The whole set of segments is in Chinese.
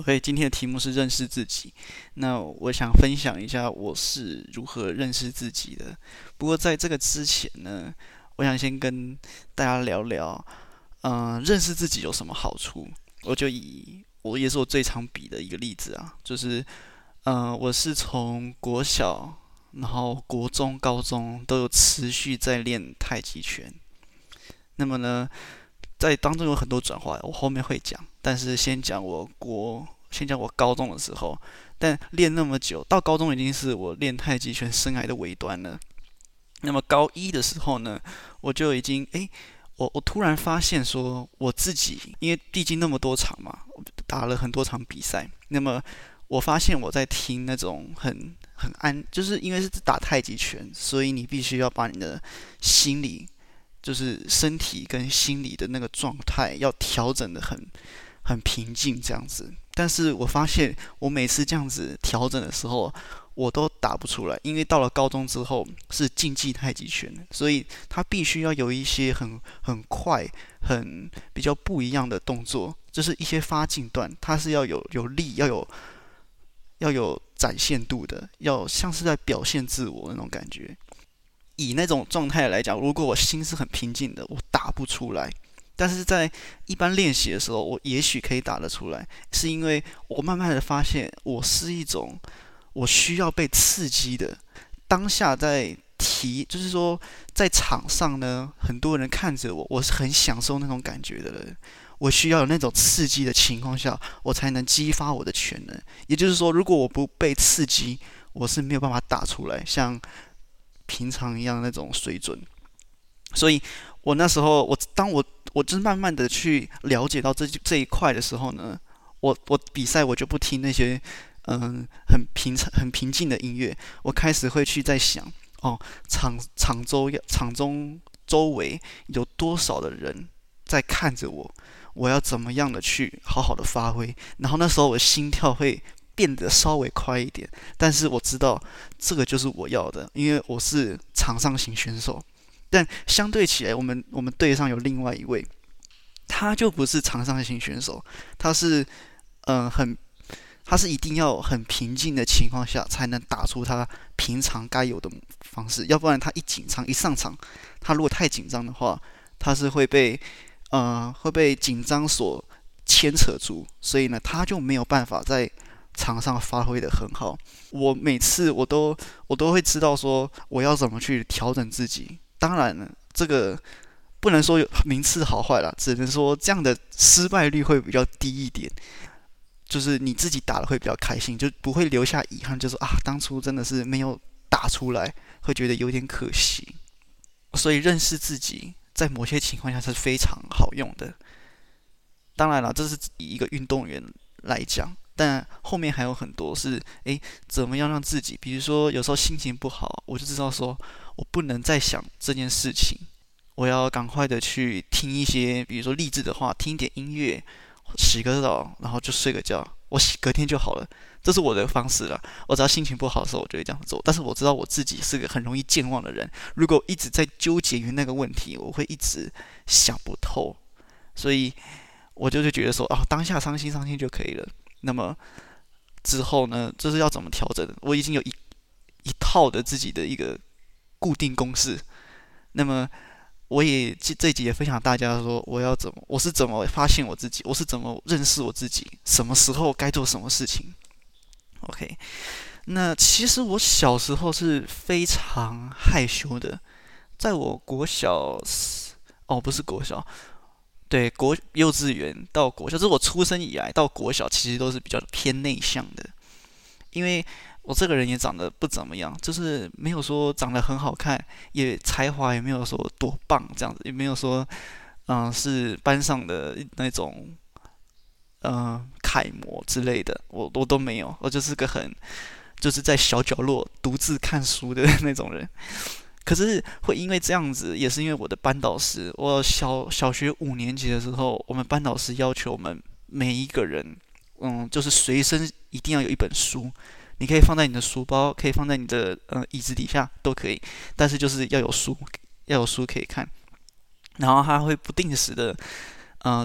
OK， 今天的题目是认识自己。那我想分享一下我是如何认识自己的。不过在这个之前呢，我想先跟大家聊聊，认识自己有什么好处？我就以我也是我最常比的一个例子啊，就是，我是从国小，然后国中、高中都有持续在练太极拳。那么呢，在当中有很多转化，我后面会讲。但是先讲我高中的时候，但练那么久，到高中已经是我练太极拳生涯的尾端了。那么高一的时候呢，我就已经我突然发现说我自己，因为毕竟那么多场嘛，打了很多场比赛，那么我发现我在听那种很安，就是因为是打太极拳，所以你必须要把你的心理。就是身体跟心理的那个状态要调整得很平静这样子，但是我发现我每次这样子调整的时候，我都打不出来，因为到了高中之后是竞技太极拳，所以它必须要有一些很快、很比较不一样的动作，就是一些发劲段，它是要有力，要有展现度的，要像是在表现自我那种感觉。以那种状态来讲，如果我心是很平静的，我打不出来。但是在一般练习的时候，我也许可以打得出来，是因为我慢慢的发现，我是一种我需要被刺激的。当下就是说在场上呢，很多人看着我，我是很享受那种感觉的人。我需要有那种刺激的情况下，我才能激发我的潜能。也就是说，如果我不被刺激，我是没有办法打出来。像平常一样那种水准，所以我那时候，当我就是慢慢的去了解到这一块的时候呢，我比赛我就不听那些很平静的音乐，我开始会去在想场中周围有多少的人在看着我，我要怎么样的去好好的发挥，然后那时候我心跳会变得稍微快一点，但是我知道这个就是我要的，因为我是场上型选手。但相对起来，我们队上有另外一位，他就不是场上型选手，他是一定要很平静的情况下才能打出他平常该有的方式，要不然他一上场，他如果太紧张的话，他是会被紧张所牵扯住，所以呢，他就没有办法在场上发挥得很好。我每次我都会知道说我要怎么去调整自己。当然了，这个不能说有名次好坏啦，只能说这样的失败率会比较低一点，就是你自己打得会比较开心，就不会留下遗憾，就说当初真的是没有打出来，会觉得有点可惜。所以认识自己在某些情况下是非常好用的。当然了，这是以一个运动员来讲，但后面还有很多是怎么样让自己，比如说有时候心情不好，我就知道说我不能再想这件事情，我要赶快的去听一些，比如说励志的话，听一点音乐，洗个澡，然后就睡个觉，我隔天就好了。这是我的方式啦，我只要心情不好的时候我就会这样做。但是我知道我自己是个很容易健忘的人，如果一直在纠结于那个问题，我会一直想不透，所以我就觉得说当下伤心就可以了。那么之后呢，就是要怎么调整？我已经有一套的自己的一个固定公式。那么我也这一集也分享大家说，我是怎么发现我自己，我是怎么认识我自己，什么时候该做什么事情。OK， 那其实我小时候是非常害羞的，在我幼稚园到国小，这是我出生以来到国小，其实都是比较偏内向的。因为我这个人也长得不怎么样，就是没有说长得很好看，也才华也没有说多棒这样子，也没有说是班上的那种楷模之类的，我都没有，我就是个就是在小角落独自看书的那种人。可是会因为这样子，也是因为我的班导师，我小学5年级的时候，我们班导师要求我们每一个人，就是随身一定要有一本书，你可以放在你的书包，可以放在你的椅子底下都可以，但是就是要有书可以看。然后他会不定时的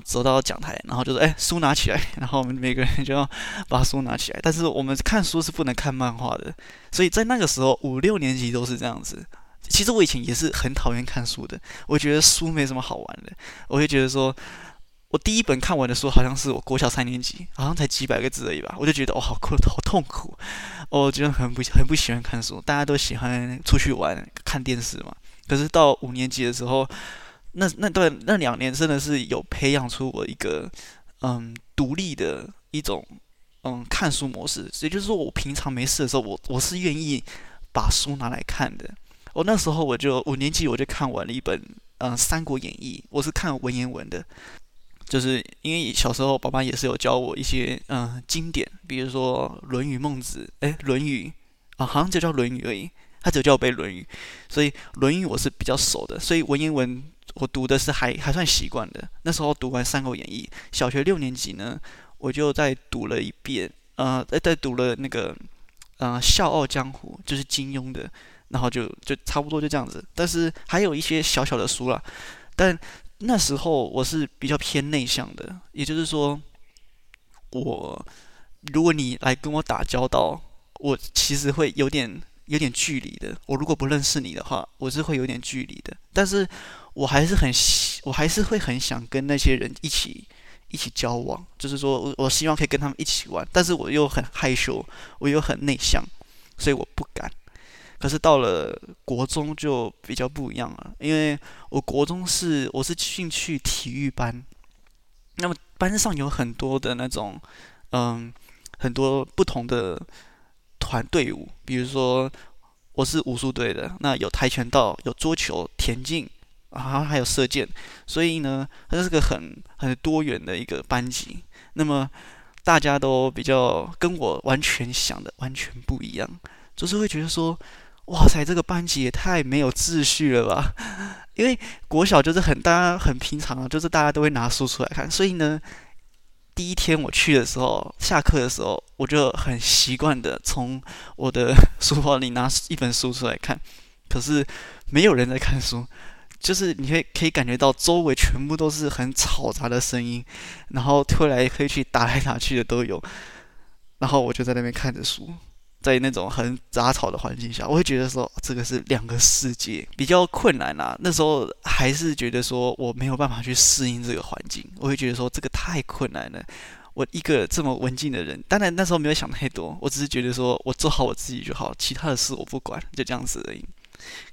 走到讲台，然后就说：“哎，书拿起来。”然后我们每个人就要把书拿起来。但是我们看书是不能看漫画的，所以在那个时候5、6年级都是这样子。其实我以前也是很讨厌看书的，我觉得书没什么好玩的。我就觉得说，我第一本看完的书好像是我国小3年级，好像才几百个字而已吧。我就觉得哦，好痛苦，我觉得很不喜欢看书。大家都喜欢出去玩、看电视嘛。可是到5年级的时候。那2年真的是有培养出我一个独立的一种看书模式，所以就是说我平常没事的时候，我是愿意把书拿来看的。我那时候5年级我就看完了一本《三国演义》，我是看文言文的，就是因为小时候爸爸也是有教我一些经典，比如说《论语》《孟子》，《论语》啊，好像就叫《论语》而已，他只有叫我背《论语》，所以《论语》我是比较熟的，所以文言文。我读的是还算习惯的。那时候读完《三国演义》，小学6年级呢，我就再读了一遍，再读了那个《笑傲江湖》，就是金庸的，然后就差不多就这样子。但是还有一些小小的书啦。但那时候我是比较偏内向的，也就是说，如果你来跟我打交道，我其实会有点距离的。我如果不认识你的话，我是会有点距离的。但是我还是会很想跟那些人一起交往，就是说我希望可以跟他们一起玩，但是我又很害羞，我又很内向，所以我不敢。可是到了国中就比较不一样了，因为我国中我是进去体育班，那么班上有很多的那种很多不同的队伍，比如说我是武术队的，那有跆拳道，有桌球、田径，然后还有射箭，所以呢，它是个很多元的一个班级。那么大家都比较跟我完全想的完全不一样，就是会觉得说，哇塞，这个班级也太没有秩序了吧？因为国小就是大家很平常啊，就是大家都会拿书出来看，所以呢。第一天我去的时候，下课的时候，我就很习惯的从我的书包里拿一本书出来看，可是没有人在看书，就是你可以感觉到周围全部都是很吵杂的声音，然后推来推去、打来打去的都有，然后我就在那边看着书，在那种很杂草的环境下，我会觉得说这个是两个世界，比较困难啦。那时候还是觉得说我没有办法去适应这个环境，我会觉得说这个太困难了。我一个这么文静的人，当然那时候没有想太多，我只是觉得说我做好我自己就好，其他的事我不管，就这样子而已。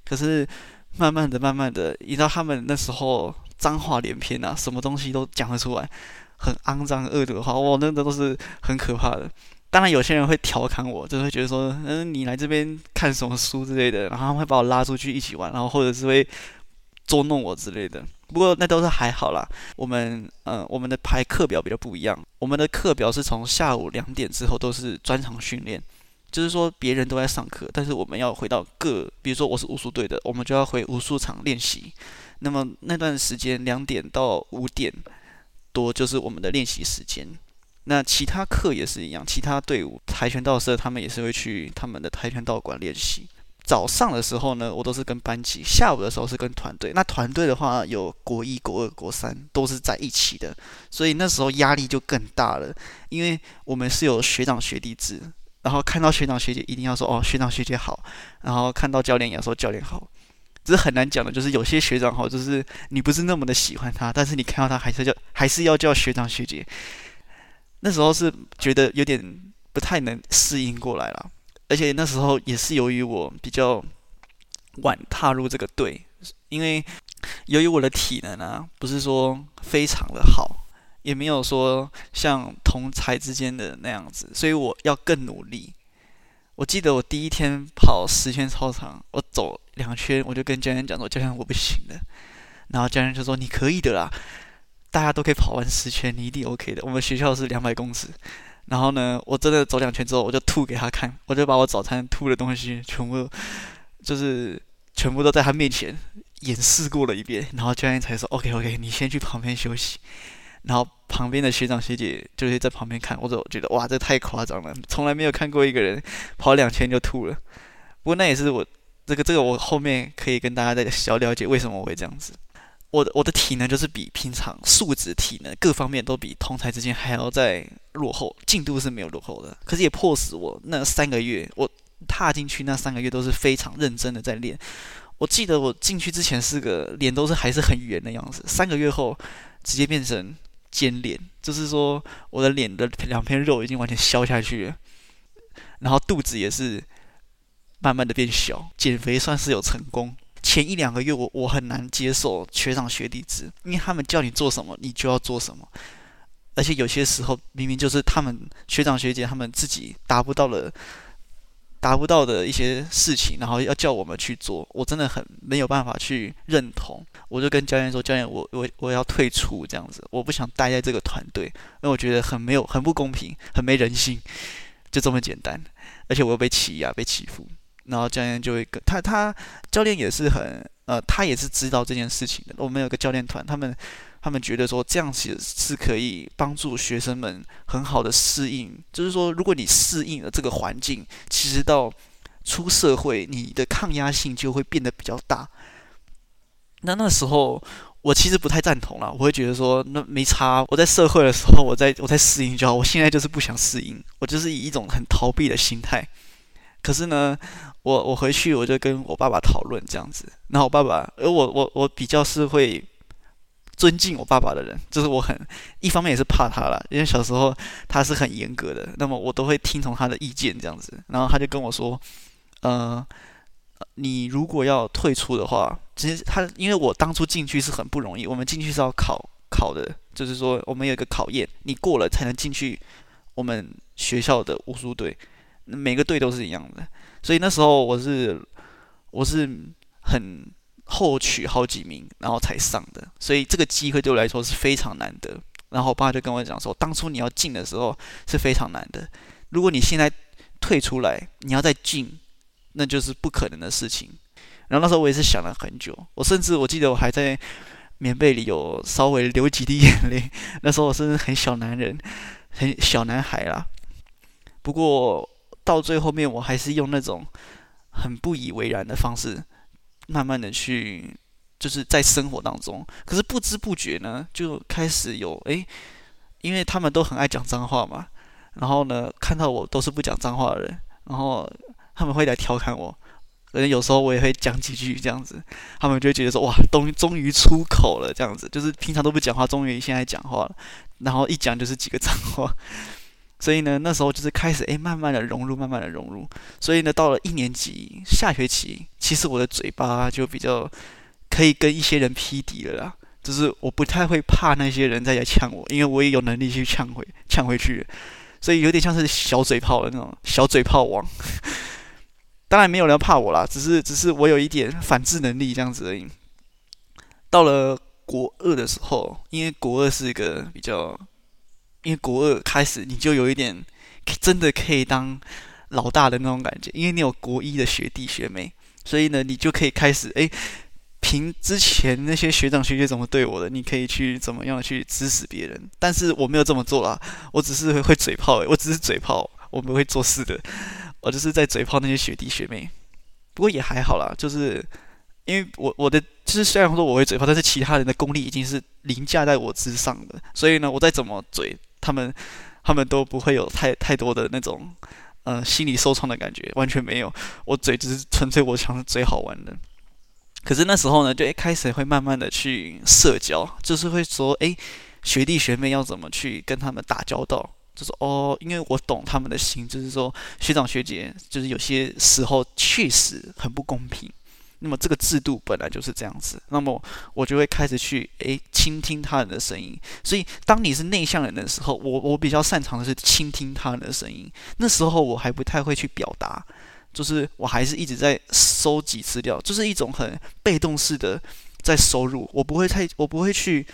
可是慢慢的，你知道他们那时候脏话连篇啊，什么东西都讲得出来，很肮脏恶毒的话，哇，那都是很可怕的。当然，有些人会调侃我，就会觉得说，你来这边看什么书之类的，然后他们会把我拉出去一起玩，然后或者是会捉弄我之类的。不过那都是还好啦。我们的排课表比较不一样，我们的课表是从下午2点之后都是专场训练，就是说别人都在上课，但是我们要回到比如说我是武术队的，我们就要回武术场练习。那么那段时间2点到5点多就是我们的练习时间。那其他课也是一样，其他队伍跆拳道社他们也是会去他们的跆拳道馆练习。早上的时候呢，我都是跟班级；下午的时候是跟团队。那团队的话，有国1、国2、国3都是在一起的，所以那时候压力就更大了，因为我们是有学长学弟制，然后看到学长学姐一定要说哦学长学姐好，然后看到教练也要说教练好。这是很难讲的，就是有些学长好，就是你不是那么的喜欢他，但是你看到他还是要叫学长学姐。那时候是觉得有点不太能适应过来了，而且那时候也是由于我比较晚踏入这个队，因为由于我的体能啊，不是说非常的好，也没有说像同才之间的那样子，所以我要更努力。我记得我第一天跑10圈操场，我走2圈，我就跟教练讲说：“教练，我不行的。”然后教练就说：“你可以的啦。”大家都可以跑完10圈，你一定 OK 的。我们学校是200公尺，然后呢，我真的走2圈之后，我就吐给他看，我就把我早餐吐的东西全部都在他面前演示过了一遍，然后教练才说 OK， 你先去旁边休息。然后旁边的学长学姐就是在旁边看，我就觉得哇，这太夸张了，从来没有看过一个人跑2圈就吐了。不过那也是我这个我后面可以跟大家再小了解为什么我会这样子。我的体能就是比平常素质体能各方面都比同台之间还要再落后，进度是没有落后的。可是也迫使我那3个月，我踏进去那3个月都是非常认真的在练。我记得我进去之前是个脸都是还是很圆的样子，3个月后直接变成尖脸，就是说我的脸的2片肉已经完全消下去了，然后肚子也是慢慢的变小。减肥算是有成功。前1-2个月我很难接受学长学弟制，因为他们叫你做什么你就要做什么，而且有些时候明明就是他们学长学姐他们自己达不到的一些事情，然后要叫我们去做，我真的很没有办法去认同。我就跟教练说，教练我要退出这样子，我不想待在这个团队，因为我觉得很不公平，很没人性，就这么简单。而且我又被欺压被欺负。然后教练就会他教练也是他也是知道这件事情的。我们有个教练团，他们觉得说这样其实是可以帮助学生们很好的适应，就是说如果你适应了这个环境，其实到出社会你的抗压性就会变得比较大。那时候我其实不太赞同啦，我会觉得说那没差，我在社会的时候我在适应就好，我现在就是不想适应，我就是以一种很逃避的心态。可是呢，我回去我就跟我爸爸讨论这样子，然后我爸爸，我比较是会尊敬我爸爸的人，就是我很一方面也是怕他啦，因为小时候他是很严格的，那么我都会听从他的意见这样子。然后他就跟我说，你如果要退出的话，其实他因为我当初进去是很不容易，我们进去是要考的，就是说我们有一个考验，你过了才能进去我们学校的武术队。每个队都是一样的，所以那时候我是很后取好几名，然后才上的，所以这个机会对我来说是非常难得。然后我爸就跟我讲说，当初你要进的时候是非常难的，如果你现在退出来，你要再进，那就是不可能的事情。然后那时候我也是想了很久，我甚至我记得我还在棉被里有稍微流几滴眼泪，那时候我是很小男人，很小男孩啦。不过到最后面，我还是用那种很不以为然的方式，慢慢的去，就是在生活当中。可是不知不觉呢，就开始有因为他们都很爱讲脏话嘛，然后呢，看到我都是不讲脏话的人，然后他们会来调侃我，可能有时候我也会讲几句这样子，他们就会觉得说，哇，终于出口了这样子，就是平常都不讲话，终于现在讲话了，然后一讲就是几个脏话。所以呢，那时候就是开始慢慢的融入，慢慢的融入。所以呢，到了1年级下学期，其实我的嘴巴就比较可以跟一些人匹敌了啦。就是我不太会怕那些人再来呛我，因为我也有能力去呛回去。所以有点像是小嘴炮的那种小嘴炮王。当然没有人怕我啦，只是我有一点反制能力这样子而已。到了国2的时候，因为国2是一个比较。因为国2开始，你就有一点真的可以当老大的那种感觉，因为你有国1的学弟学妹，所以呢，你就可以开始凭之前那些学长学姐怎么对我的，你可以去怎么样去指使别人。但是我没有这么做啦，我只是会嘴炮，我只是嘴炮，我不会做事的，我就是在嘴炮那些学弟学妹。不过也还好啦，就是因为我的就是虽然说我会嘴炮，但是其他人的功力已经是凌驾在我之上的，所以呢，我再怎么嘴。他们都不会有太多的那种心理受创的感觉，完全没有。我嘴只是纯粹我想嘴好玩的。可是那时候呢，就开始会慢慢的去社交，就是会说学弟学妹要怎么去跟他们打交道，就是因为我懂他们的心，就是说学长学姐就是有些时候确实很不公平。那么这个制度本来就是这样子，那么我就会开始去倾听他人的声音。所以当你是内向人的时候，我比较擅长的是倾听他人的声音。那时候我还不太会去表达，就是我还是一直在收集资料，就是一种很被动式的在收入。我不会去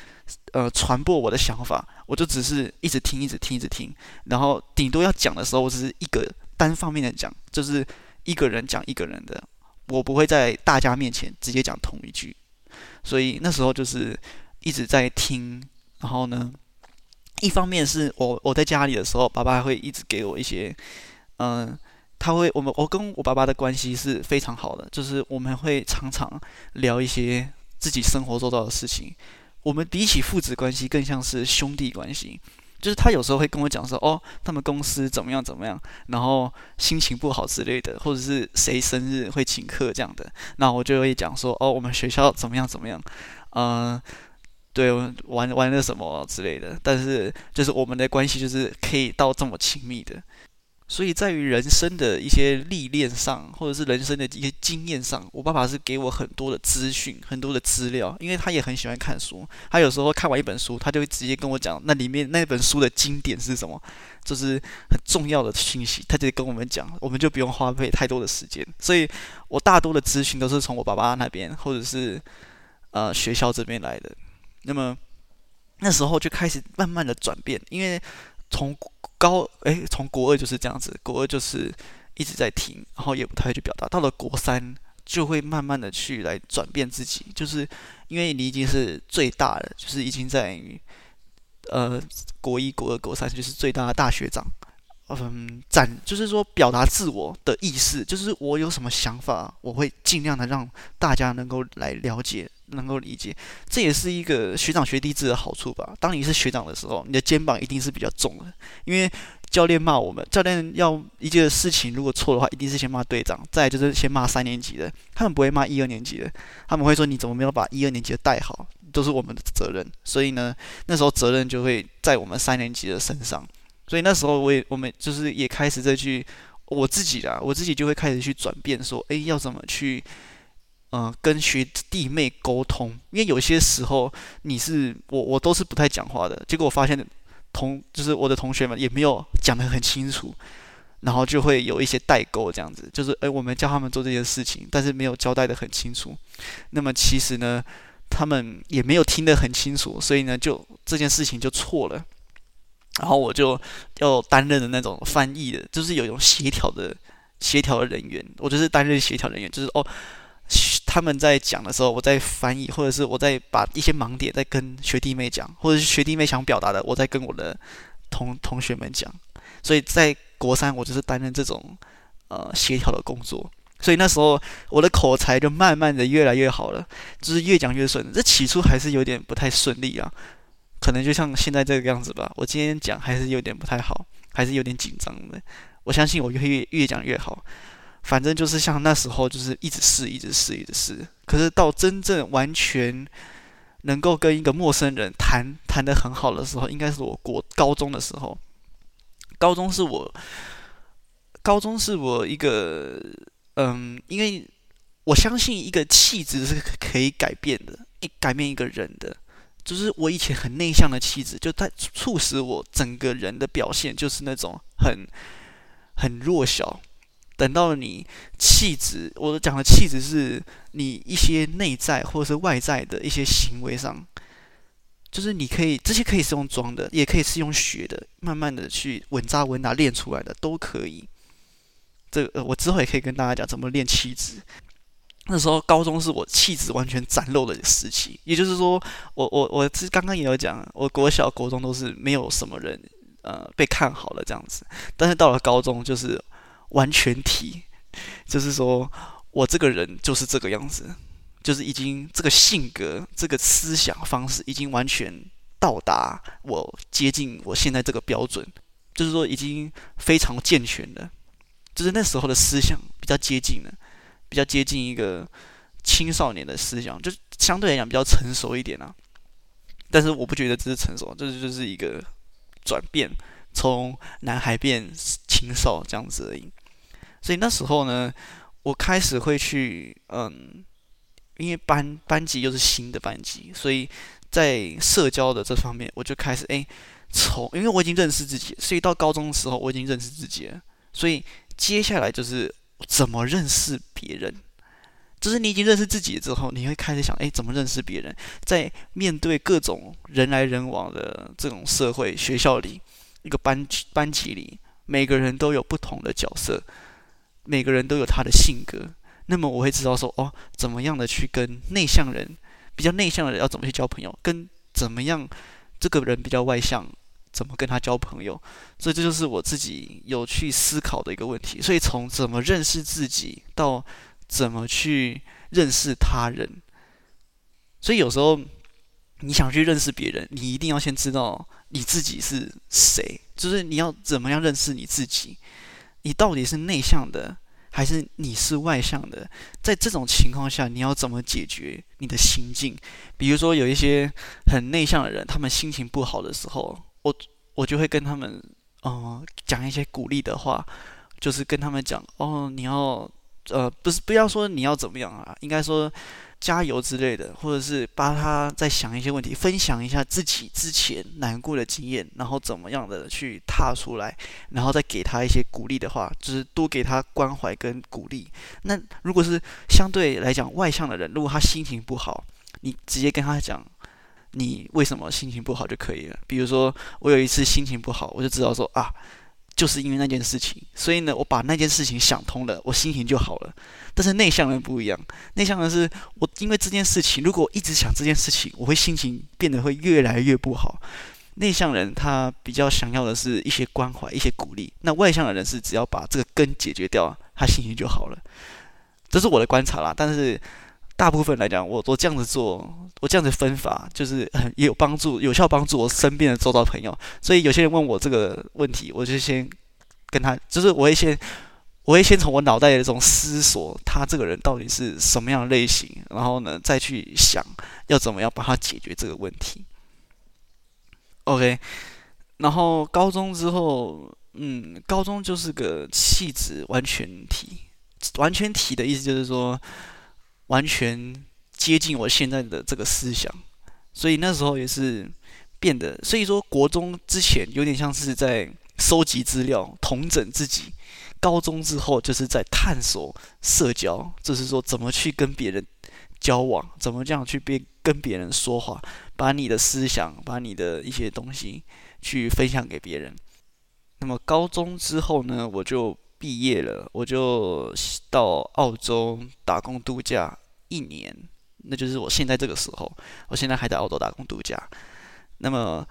传播我的想法，我就只是一直听，一直听，一直听。然后顶多要讲的时候，我只是一个单方面的讲，就是一个人讲一个人的。我不会在大家面前直接讲同一句，所以那时候就是一直在听。然后呢，一方面是我在家里的时候，爸爸会一直给我一些，我跟我爸爸的关系是非常好的，就是我们会常常聊一些自己生活做到的事情。我们比起父子关系，更像是兄弟关系。就是他有时候会跟我讲说，哦，他们公司怎么样怎么样，然后心情不好之类的，或者是谁生日会请客这样的。那我就会讲说，哦，我们学校怎么样怎么样，对，玩了什么之类的。但是就是我们的关系就是可以到这么亲密的。所以在于人生的一些历练上，或者是人生的一些经验上，我爸爸是给我很多的资讯，很多的资料，因为他也很喜欢看书。他有时候看完一本书，他就会直接跟我讲那里面那本书的经典是什么，就是很重要的信息，他就跟我们讲，我们就不用花费太多的时间。所以我大多的资讯都是从我爸爸那边，或者是学校这边来的。那么那时候就开始慢慢的转变，因为从国二就是这样子，国二就是一直在听，然后也不太会去表达。到了国三就会慢慢的去来转变自己，就是因为你已经是最大的，就是已经在国一、国二、国三就是最大的大学长，就是说表达自我的意识，就是我有什么想法，我会尽量的让大家能够来了解，能够理解。这也是一个学长学弟制的好处吧。当你是学长的时候，你的肩膀一定是比较重的，因为教练骂我们，教练要一件事情如果错的话，一定是先骂队长，再来就是先骂三年级的，他们不会骂一二年级的，他们会说你怎么没有把一二年级的带好，都是我们的责任。所以呢，那时候责任就会在我们三年级的身上。所以那时候我们就是也开始再去我自己就会开始去转变说，哎，要怎么去跟学弟妹沟通。因为有些时候我都是不太讲话的，结果我发现就是我的同学们也没有讲得很清楚，然后就会有一些代沟这样子，就是我们教他们做这些事情，但是没有交代得很清楚。那么其实呢，他们也没有听得很清楚，所以呢，就这件事情就错了。然后我就要担任的那种翻译的，就是有一种协调的人员，我就是担任协调人员，就是他们在讲的时候，我在翻译，或者是我在把一些盲点在跟学弟妹讲，或者是学弟妹想表达的，我在跟我的同学们讲。所以在国三，我就是担任这种协调的工作。所以那时候我的口才就慢慢的越来越好了，就是越讲越顺。这起初还是有点不太顺利啊。可能就像现在这个样子吧，我今天讲还是有点不太好，还是有点紧张的。我相信我越讲越好，反正就是像那时候就是一直试。可是到真正完全能够跟一个陌生人谈得很好的时候，应该是我高中的时候。高中是我一个因为我相信一个气质是可以改变的，改变一个人的。就是我以前很内向的气质，就它促使我整个人的表现就是那种很弱小。等到你气质，我讲的气质是你一些内在或者是外在的一些行为上，就是你可以这些可以是用装的，也可以是用学的，慢慢的去稳扎稳打练出来的都可以。我之后也可以跟大家讲怎么练气质。那时候高中是我气质完全展露的时期，也就是说，我刚刚也有讲，我国小、国中都是没有什么人被看好了这样子，但是到了高中就是完全体，就是说我这个人就是这个样子，就是已经这个性格、这个思想方式已经完全到达我接近我现在这个标准，就是说已经非常健全了，就是那时候的思想比较接近一个青少年的思想，就相对来讲比较成熟一点啊。但是我不觉得这是成熟，这就是一个转变，从男孩变青少这样子而已。所以那时候呢，我开始会去因为班级又是新的班级，所以在社交的这方面，我就开始因为我已经认识自己，所以到高中的时候我已经认识自己了，所以接下来就是怎么认识别人。就是你已经认识自己之后，你会开始想，怎么认识别人。在面对各种人来人往的这种社会，学校里一个班级里，每个人都有不同的角色，每个人都有他的性格。那么我会知道说，怎么样的去跟比较内向的人要怎么去交朋友，跟怎么样这个人比较外向怎么跟他交朋友。所以这就是我自己有去思考的一个问题。所以从怎么认识自己到怎么去认识他人，所以有时候你想去认识别人，你一定要先知道你自己是谁，就是你要怎么样认识你自己，你到底是内向的还是你是外向的。在这种情况下，你要怎么解决你的心境？比如说有一些很内向的人，他们心情不好的时候，我就会跟他们讲一些鼓励的话，就是跟他们讲你要不要说你要怎么样啊，应该说加油之类的，或者是帮他再想一些问题，分享一下自己之前难过的经验，然后怎么样的去踏出来，然后再给他一些鼓励的话，就是多给他关怀跟鼓励。那如果是相对来讲外向的人，如果他心情不好，你直接跟他讲你为什么心情不好就可以了。比如说我有一次心情不好，我就知道说就是因为那件事情，所以呢，我把那件事情想通了，我心情就好了。但是内向人不一样，内向人是我因为这件事情，如果我一直想这件事情，我会心情变得会越来越不好。内向人他比较想要的是一些关怀、一些鼓励，那外向的人是只要把这个根解决掉，他心情就好了。这是我的观察啦，但是大部分来讲，我这样子做，我这样子分法，就是也有帮助，有效帮助我身边的周遭朋友。所以有些人问我这个问题，我就先跟他，就是我会先从我脑袋的这种思索，他这个人到底是什么样的类型，然后呢再去想要怎么样帮他解决这个问题。OK， 然后高中之后，高中就是个气质完全体。完全体的意思就是说，完全接近我现在的这个思想，所以那时候也是变得，所以说国中之前有点像是在收集资料、统整自己，高中之后就是在探索社交，就是说怎么去跟别人交往，怎么这样去跟别人说话，把你的思想、把你的一些东西去分享给别人。那么高中之后呢，我就毕业了，我就到澳洲打工度假一年，那就是我现在这个时候，我现在还在澳洲打工度假。那么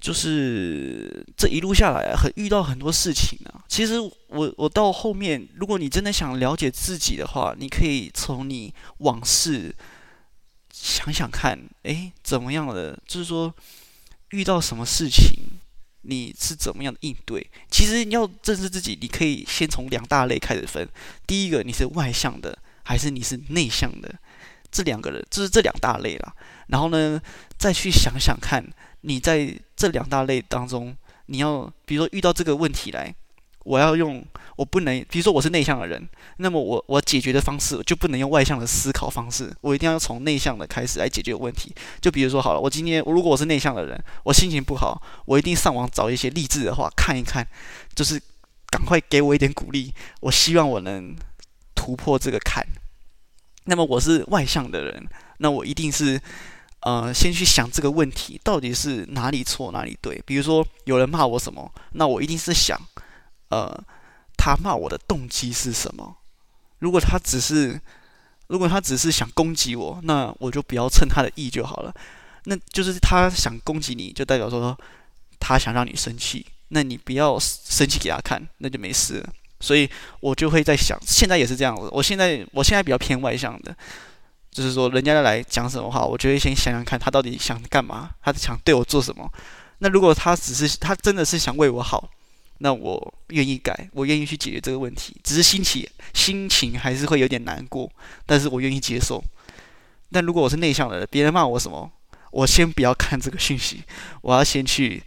就是这一路下来，遇到很多事情啊。其实我到后面，如果你真的想了解自己的话，你可以从你往事想想看，怎么样的，就是说遇到什么事情，你是怎么样的应对。其实你要认识自己，你可以先从两大类开始分。第一个，你是外向的还是你是内向的，就是这两大类啦。然后呢，再去想想看，你在这两大类当中，你要比如说遇到这个问题来，我不能，比如说我是内向的人，那么我解决的方式就不能用外向的思考方式，我一定要从内向的开始来解决问题。就比如说好了，如果我是内向的人，我心情不好，我一定上网找一些励志的话看一看，就是赶快给我一点鼓励，我希望我能突破这个坎。那么我是外向的人，那我一定是先去想这个问题到底是哪里错哪里对。比如说有人骂我什么，那我一定是想他骂我的动机是什么？如果他只是想攻击我，那我就不要称他的意就好了。那就是他想攻击你，就代表说他想让你生气，那你不要生气给他看，那就没事了。所以我就会在想，现在也是这样子。我现在比较偏外向的，就是说人家来讲什么话，我就会先想想看他到底想干嘛，他想对我做什么。那如果他真的是想为我好，那我愿意改，我愿意去解决这个问题，只是心情还是会有点难过，但是我愿意接受。但如果我是内向的人，别人骂我什么，我先不要看这个讯息，我要先去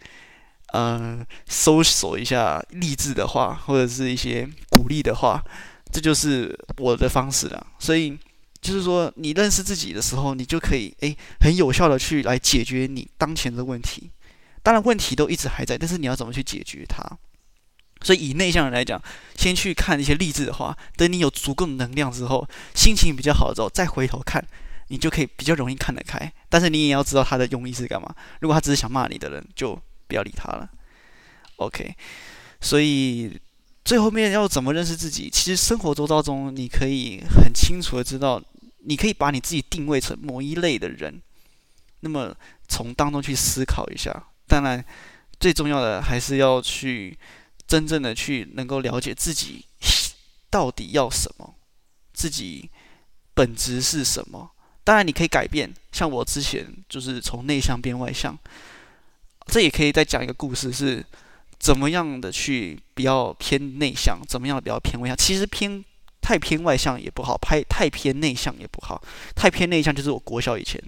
搜索一下励志的话，或者是一些鼓励的话，这就是我的方式啦。所以就是说，你认识自己的时候，你就可以很有效的去来解决你当前的问题。当然问题都一直还在，但是你要怎么去解决它？所以以内向人来讲，先去看一些励志的话，等你有足够的能量之后，心情比较好之后再回头看，你就可以比较容易看得开。但是你也要知道他的用意是干嘛，如果他只是想骂你的人，就不要理他了。 OK， 所以最后面要怎么认识自己，其实生活周遭中你可以很清楚的知道，你可以把你自己定位成某一类的人，那么从当中去思考一下。当然最重要的还是要去真正的去能够了解自己到底要什么，自己本质是什么，当然你可以改变，像我之前就是从内向变外向。这也可以再讲一个故事，是怎么样的去比较偏内向，怎么样的比较偏外向。其实太偏外向也不好，太偏内向也不好。太偏内向就是我国小以前，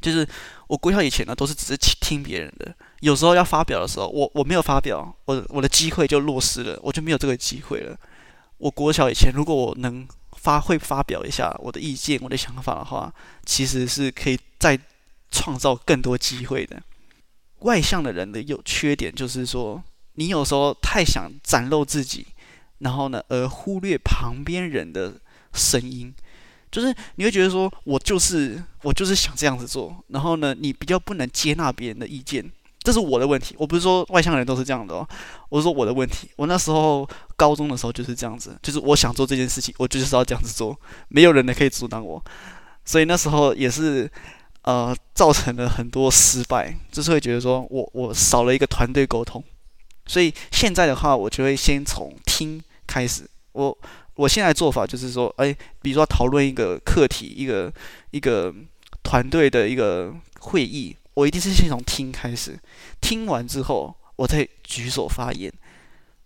就是我国小以前呢，都是只是听别人的。有时候要发表的时候，我没有发表，我的机会就落失了，我就没有这个机会了。我国小以前，如果我能发表一下我的意见、我的想法的话，其实是可以再创造更多机会的。外向的人的缺点就是说，你有时候太想展露自己，然后呢，而忽略旁边人的声音，就是你会觉得说，我就是想这样子做，然后呢，你比较不能接纳别人的意见，这是我的问题。我不是说外向人都是这样的哦，我是说我的问题。我那时候高中的时候就是这样子，就是我想做这件事情，我就是要这样子做，没有人可以阻挡我，所以那时候也是。造成了很多失败，就是会觉得说我少了一个团队沟通，所以现在的话，我就会先从听开始。我现在的做法就是说，比如说讨论一个课题，一个团队的一个会议，我一定是先从听开始，听完之后我再举手发言。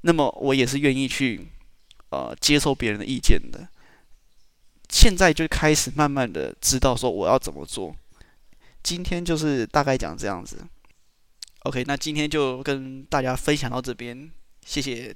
那么我也是愿意去接受别人的意见的。现在就开始慢慢的知道说我要怎么做。今天就是大概讲这样子。OK， 那今天就跟大家分享到这边，谢谢。